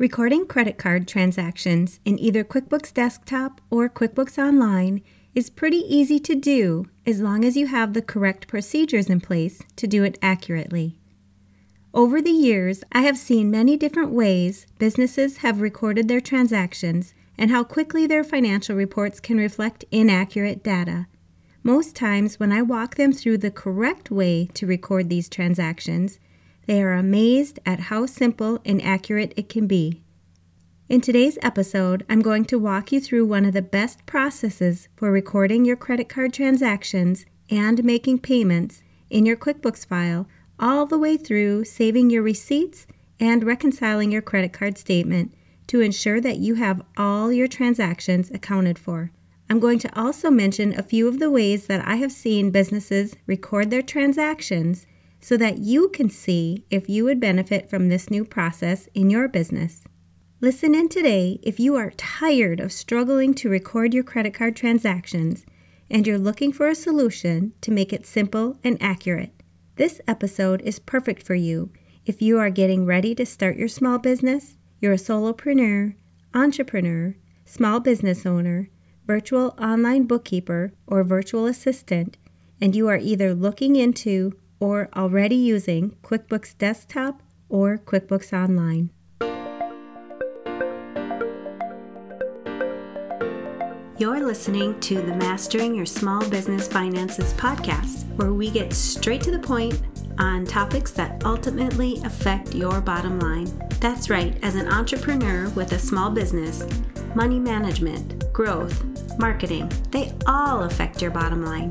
Recording credit card transactions in either QuickBooks Desktop or QuickBooks Online is pretty easy to do as long as you have the correct procedures in place to do it accurately. Over the years, I have seen many different ways businesses have recorded their transactions and how quickly their financial reports can reflect inaccurate data. Most times when I walk them through the correct way to record these transactions, they are amazed at how simple and accurate it can be. In today's episode, I'm going to walk you through one of the best processes for recording your credit card transactions and making payments in your QuickBooks file all the way through saving your receipts and reconciling your credit card statement to ensure that you have all your transactions accounted for. I'm going to also mention a few of the ways that I have seen businesses record their transactions so that you can see if you would benefit from this new process in your business. Listen in today if you are tired of struggling to record your credit card transactions and you're looking for a solution to make it simple and accurate. This episode is perfect for you if you are getting ready to start your small business, you're a solopreneur, entrepreneur, small business owner, virtual online bookkeeper, or virtual assistant, and you are either looking into or already using QuickBooks Desktop or QuickBooks Online. You're listening to the Mastering Your Small Business Finances podcast, where we get straight to the point on topics that ultimately affect your bottom line. That's right, as an entrepreneur with a small business, money management, growth, marketing, they all affect your bottom line.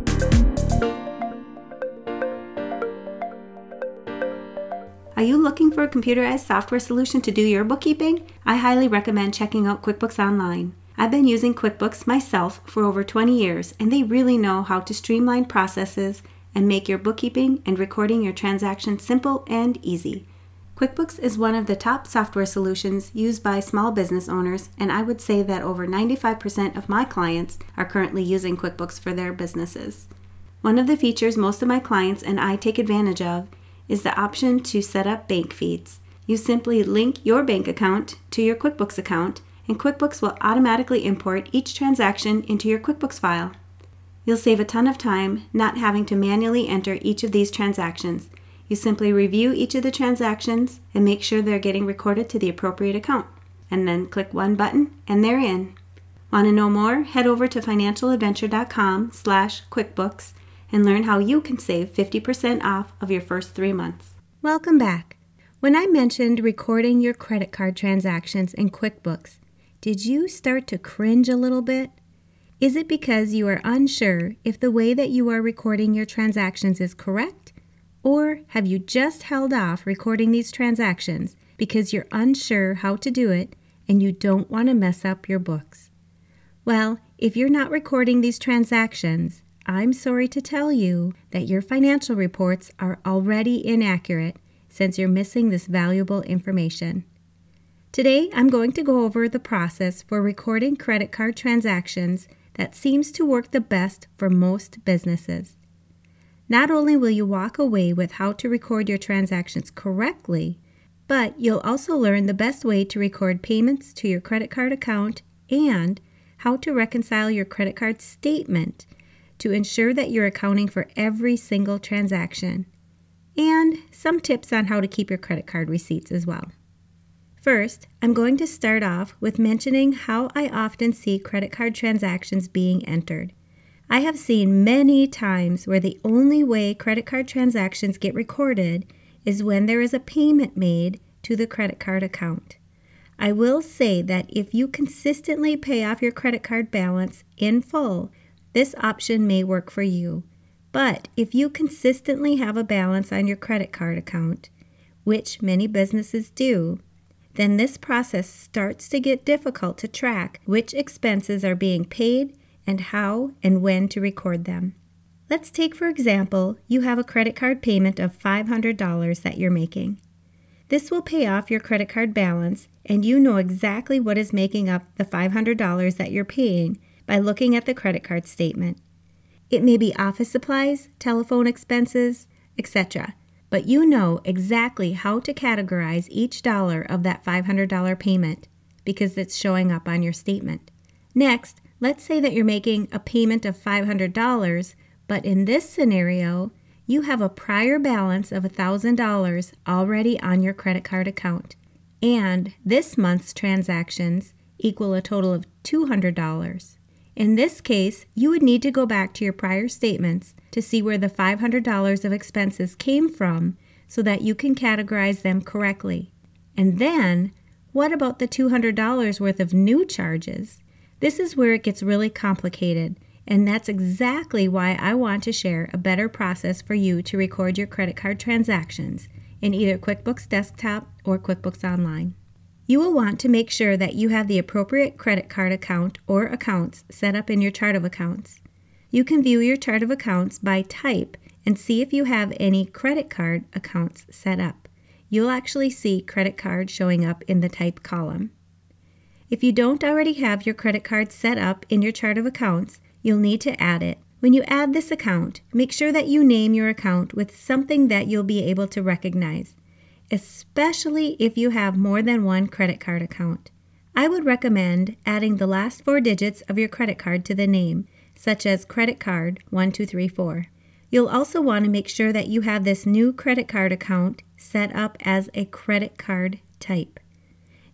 Are you looking for a computerized software solution to do your bookkeeping? I highly recommend checking out QuickBooks Online. I've been using QuickBooks myself for over 20 years, and they really know how to streamline processes and make your bookkeeping and recording your transactions simple and easy. QuickBooks is one of the top software solutions used by small business owners, and I would say that over 95% of my clients are currently using QuickBooks for their businesses. One of the features most of my clients and I take advantage of is the option to set up bank feeds. You simply link your bank account to your QuickBooks account, and QuickBooks will automatically import each transaction into your QuickBooks file. You'll save a ton of time not having to manually enter each of these transactions. You simply review each of the transactions and make sure they're getting recorded to the appropriate account, and then click one button and they're in. Want to know more? Head over to financialadventure.com/QuickBooks and learn how you can save 50% off of your first 3 months. Welcome back. When I mentioned recording your credit card transactions in QuickBooks, did you start to cringe a little bit? Is it because you are unsure if the way that you are recording your transactions is correct? Or have you just held off recording these transactions because you're unsure how to do it and you don't want to mess up your books? Well, if you're not recording these transactions, I'm sorry to tell you that your financial reports are already inaccurate since you're missing this valuable information. Today, I'm going to go over the process for recording credit card transactions that seems to work the best for most businesses. Not only will you walk away with how to record your transactions correctly, but you'll also learn the best way to record payments to your credit card account and how to reconcile your credit card statement to ensure that you're accounting for every single transaction, and some tips on how to keep your credit card receipts as well. First, I'm going to start off with mentioning how I often see credit card transactions being entered. I have seen many times where the only way credit card transactions get recorded is when there is a payment made to the credit card account. I will say that if you consistently pay off your credit card balance in full, this option may work for you. But if you consistently have a balance on your credit card account, which many businesses do, then this process starts to get difficult to track which expenses are being paid and how and when to record them. Let's take, for example, you have a credit card payment of $500 that you're making. This will pay off your credit card balance, and you know exactly what is making up the $500 that you're paying by looking at the credit card statement. It may be office supplies, telephone expenses, etc., but you know exactly how to categorize each dollar of that $500 payment because it's showing up on your statement. Next, let's say that you're making a payment of $500, but in this scenario, you have a prior balance of $1,000 already on your credit card account, and this month's transactions equal a total of $200. In this case, you would need to go back to your prior statements to see where the $500 of expenses came from so that you can categorize them correctly. And then, what about the $200 worth of new charges? This is where it gets really complicated, and that's exactly why I want to share a better process for you to record your credit card transactions in either QuickBooks Desktop or QuickBooks Online. You will want to make sure that you have the appropriate credit card account or accounts set up in your chart of accounts. You can view your chart of accounts by type and see if you have any credit card accounts set up. You'll actually see credit card showing up in the type column. If you don't already have your credit card set up in your chart of accounts, you'll need to add it. When you add this account, make sure that you name your account with something that you'll be able to recognize, especially if you have more than one credit card account. I would recommend adding the last four digits of your credit card to the name, such as credit card 1234. You'll also want to make sure that you have this new credit card account set up as a credit card type.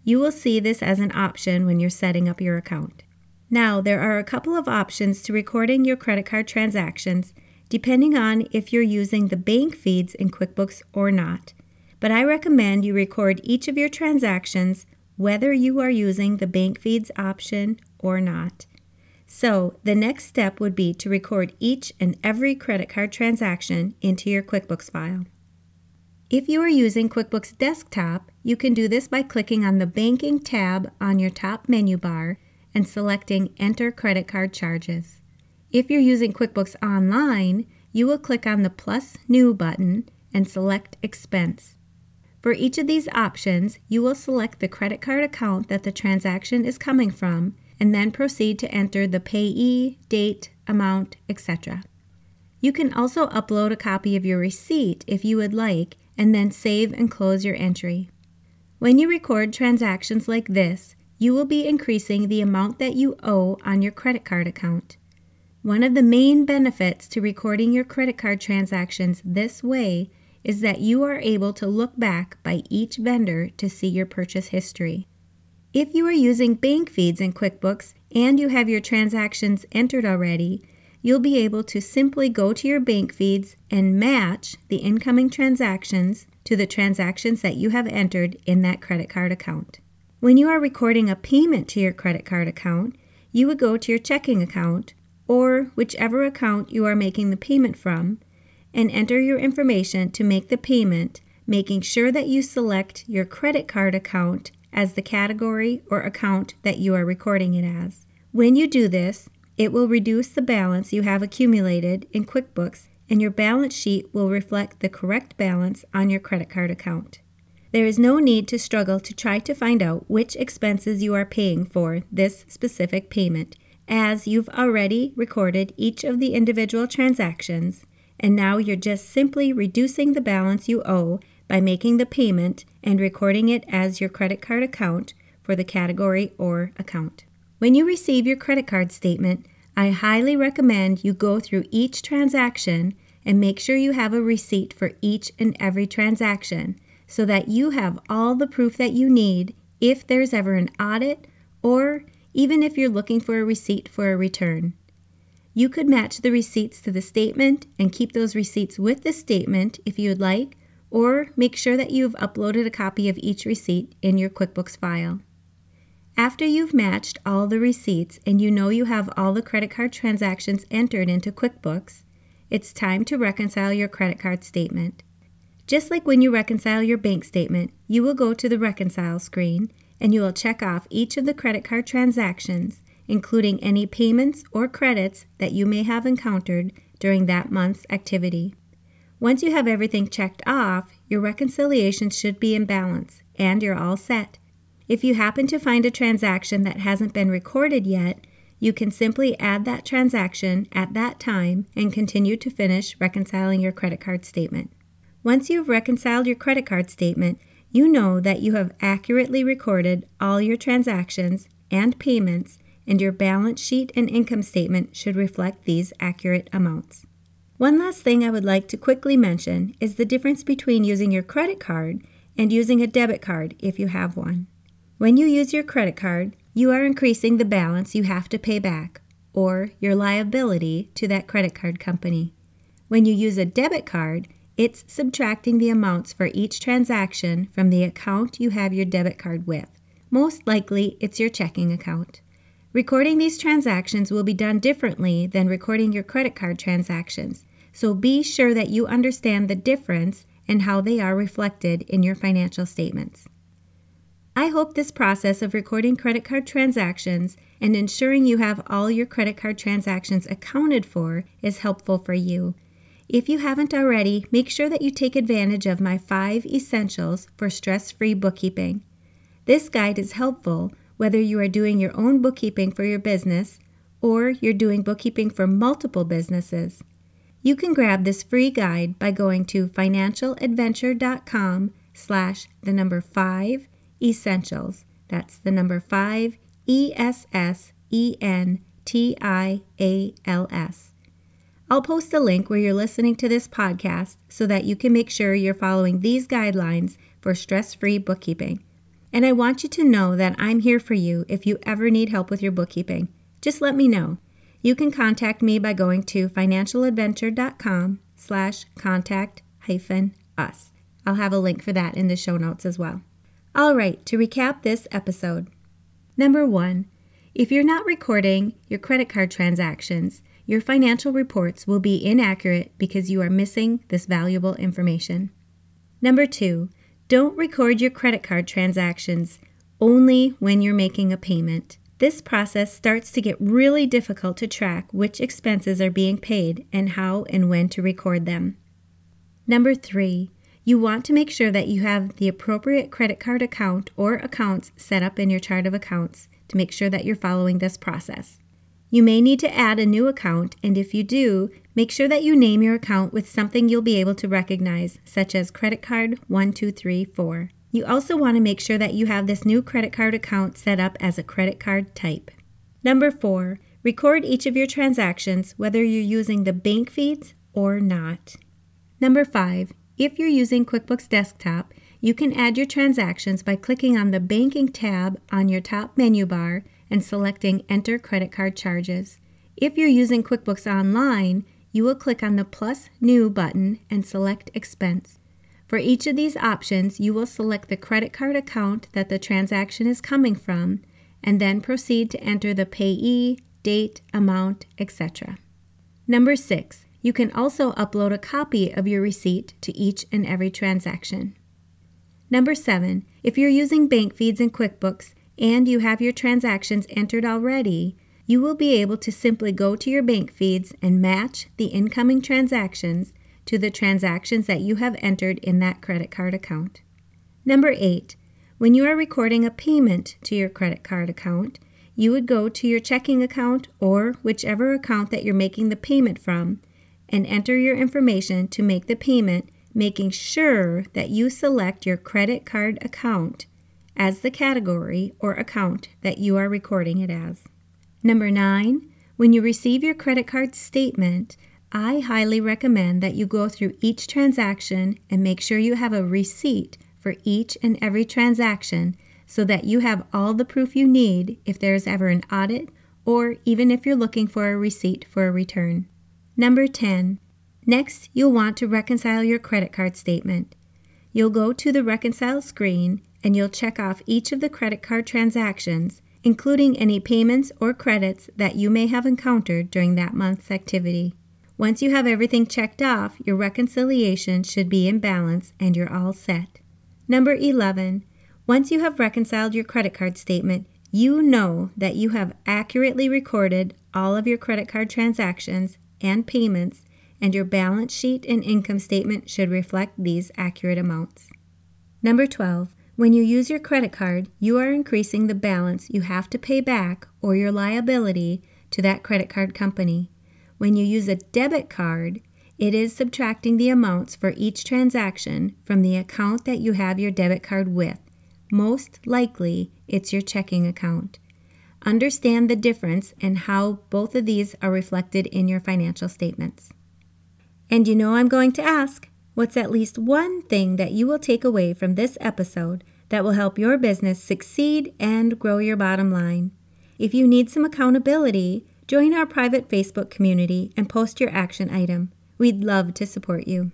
You will see this as an option when you're setting up your account. Now, there are a couple of options to recording your credit card transactions, depending on if you're using the bank feeds in QuickBooks or not. But I recommend you record each of your transactions whether you are using the bank feeds option or not. So the next step would be to record each and every credit card transaction into your QuickBooks file. If you are using QuickBooks Desktop, you can do this by clicking on the Banking tab on your top menu bar and selecting Enter Credit Card Charges. If you're using QuickBooks Online, you will click on the plus New button and select Expense. For each of these options, you will select the credit card account that the transaction is coming from and then proceed to enter the payee, date, amount, etc. You can also upload a copy of your receipt if you would like and then save and close your entry. When you record transactions like this, you will be increasing the amount that you owe on your credit card account. One of the main benefits to recording your credit card transactions this way is that you are able to look back by each vendor to see your purchase history. If you are using bank feeds in QuickBooks and you have your transactions entered already, you'll be able to simply go to your bank feeds and match the incoming transactions to the transactions that you have entered in that credit card account. When you are recording a payment to your credit card account, you would go to your checking account or whichever account you are making the payment from, and enter your information to make the payment, making sure that you select your credit card account as the category or account that you are recording it as. When you do this, it will reduce the balance you have accumulated in QuickBooks, and your balance sheet will reflect the correct balance on your credit card account. There is no need to struggle to try to find out which expenses you are paying for this specific payment, as you've already recorded each of the individual transactions, and now you're just simply reducing the balance you owe by making the payment and recording it as your credit card account for the category or account. When you receive your credit card statement, I highly recommend you go through each transaction and make sure you have a receipt for each and every transaction so that you have all the proof that you need if there's ever an audit or even if you're looking for a receipt for a return. You could match the receipts to the statement and keep those receipts with the statement if you would like, or make sure that you've uploaded a copy of each receipt in your QuickBooks file. After you've matched all the receipts and you know you have all the credit card transactions entered into QuickBooks, it's time to reconcile your credit card statement. Just like when you reconcile your bank statement, you will go to the Reconcile screen and you will check off each of the credit card transactions, including any payments or credits that you may have encountered during that month's activity. Once you have everything checked off, your reconciliation should be in balance and you're all set. If you happen to find a transaction that hasn't been recorded yet, you can simply add that transaction at that time and continue to finish reconciling your credit card statement. Once you've reconciled your credit card statement, you know that you have accurately recorded all your transactions and payments, and your balance sheet and income statement should reflect these accurate amounts. One last thing I would like to quickly mention is the difference between using your credit card and using a debit card if you have one. When you use your credit card, you are increasing the balance you have to pay back, or your liability to that credit card company. When you use a debit card, it's subtracting the amounts for each transaction from the account you have your debit card with. Most likely, it's your checking account. Recording these transactions will be done differently than recording your credit card transactions, so be sure that you understand the difference and how they are reflected in your financial statements. I hope this process of recording credit card transactions and ensuring you have all your credit card transactions accounted for is helpful for you. If you haven't already, make sure that you take advantage of my 5 essentials for stress-free bookkeeping. This guide is helpful whether you are doing your own bookkeeping for your business or you're doing bookkeeping for multiple businesses. You can grab this free guide by going to financialadventure.com/5 Essentials. That's 5 ESSENTIALS. I'll post a link where you're listening to this podcast so that you can make sure you're following these guidelines for stress-free bookkeeping. And I want you to know that I'm here for you if you ever need help with your bookkeeping. Just let me know. You can contact me by going to financialadventure.com/contact-us. I'll have a link for that in the show notes as well. All right, to recap this episode. Number 1, if you're not recording your credit card transactions, your financial reports will be inaccurate because you are missing this valuable information. Number 2, don't record your credit card transactions only when you're making a payment. This process starts to get really difficult to track which expenses are being paid and how and when to record them. Number 3, you want to make sure that you have the appropriate credit card account or accounts set up in your chart of accounts to make sure that you're following this process. You may need to add a new account, and if you do, make sure that you name your account with something you'll be able to recognize, such as credit card 1234. You also want to make sure that you have this new credit card account set up as a credit card type. Number 4, record each of your transactions, whether you're using the bank feeds or not. Number 5, if you're using QuickBooks Desktop, you can add your transactions by clicking on the Banking tab on your top menu bar and selecting Enter Credit Card Charges. If you're using QuickBooks Online, you will click on the Plus New button and select Expense. For each of these options, you will select the credit card account that the transaction is coming from and then proceed to enter the payee, date, amount, etc. Number 6, you can also upload a copy of your receipt to each and every transaction. Number 7, if you're using bank feeds in QuickBooks and you have your transactions entered already, you will be able to simply go to your bank feeds and match the incoming transactions to the transactions that you have entered in that credit card account. Number 8, when you are recording a payment to your credit card account, you would go to your checking account or whichever account that you're making the payment from and enter your information to make the payment, making sure that you select your credit card account as the category or account that you are recording it as. Number 9, when you receive your credit card statement, I highly recommend that you go through each transaction and make sure you have a receipt for each and every transaction so that you have all the proof you need if there is ever an audit or even if you're looking for a receipt for a return. Number 10, next, you'll want to reconcile your credit card statement. you'll go to the Reconcile screen and you'll check off each of the credit card transactions, including any payments or credits that you may have encountered during that month's activity. Once you have everything checked off, your reconciliation should be in balance and you're all set. Number 11. Once you have reconciled your credit card statement, you know that you have accurately recorded all of your credit card transactions and payments, and your balance sheet and income statement should reflect these accurate amounts. Number 12. When you use your credit card, you are increasing the balance you have to pay back or your liability to that credit card company. When you use a debit card, it is subtracting the amounts for each transaction from the account that you have your debit card with. Most likely, it's your checking account. Understand the difference and how both of these are reflected in your financial statements. And you know I'm going to ask, what's at least one thing that you will take away from this episode that will help your business succeed and grow your bottom line? If you need some accountability, join our private Facebook community and post your action item. We'd love to support you.